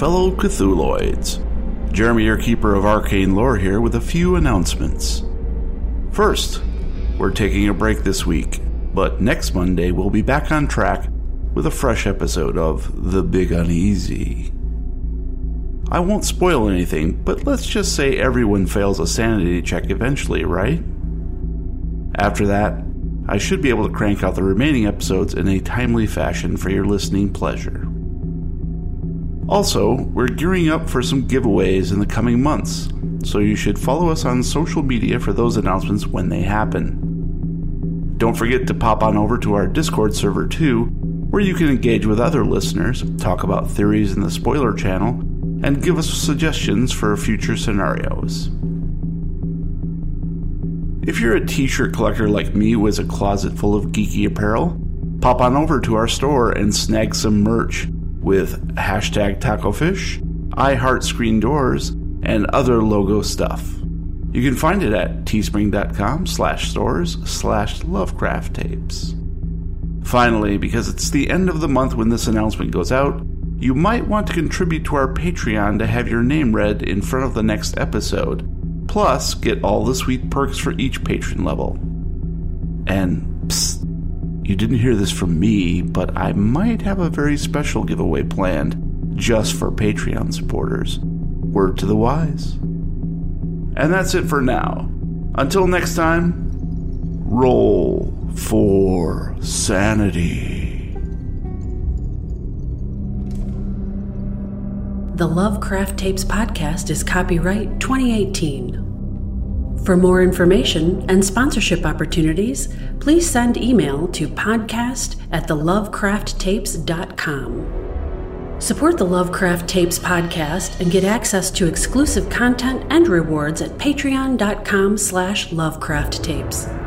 fellow Cthulhuids. Jeremy, your keeper of arcane lore here with a few announcements. First, we're taking a break this week, but next Monday we'll be back on track with a fresh episode of The Big Uneasy. I won't spoil anything, but let's just say everyone fails a sanity check eventually, right? After that, I should be able to crank out the remaining episodes in a timely fashion for your listening pleasure. Also, we're gearing up for some giveaways in the coming months, so you should follow us on social media for those announcements when they happen. Don't forget to pop on over to our Discord server too, where you can engage with other listeners, talk about theories in the spoiler channel, and give us suggestions for future scenarios. If you're a t-shirt collector like me who has a closet full of geeky apparel, pop on over to our store and snag some merch with hashtag TacoFish, I Heart Screen Doors, and other logo stuff. You can find it at teespring.com/stores/Lovecraft Tapes. Finally, because it's the end of the month when this announcement goes out, you might want to contribute to our Patreon to have your name read in front of the next episode, plus get all the sweet perks for each patron level. And, psst, you didn't hear this from me, but I might have a very special giveaway planned just for Patreon supporters. Word to the wise. And that's it for now. Until next time, roll for sanity. The Lovecraft Tapes podcast is copyright 2018. For more information and sponsorship opportunities, please send email to podcast@thelovecrafttapes.com. Support the Lovecraft Tapes podcast and get access to exclusive content and rewards at patreon.com/Lovecraft Tapes.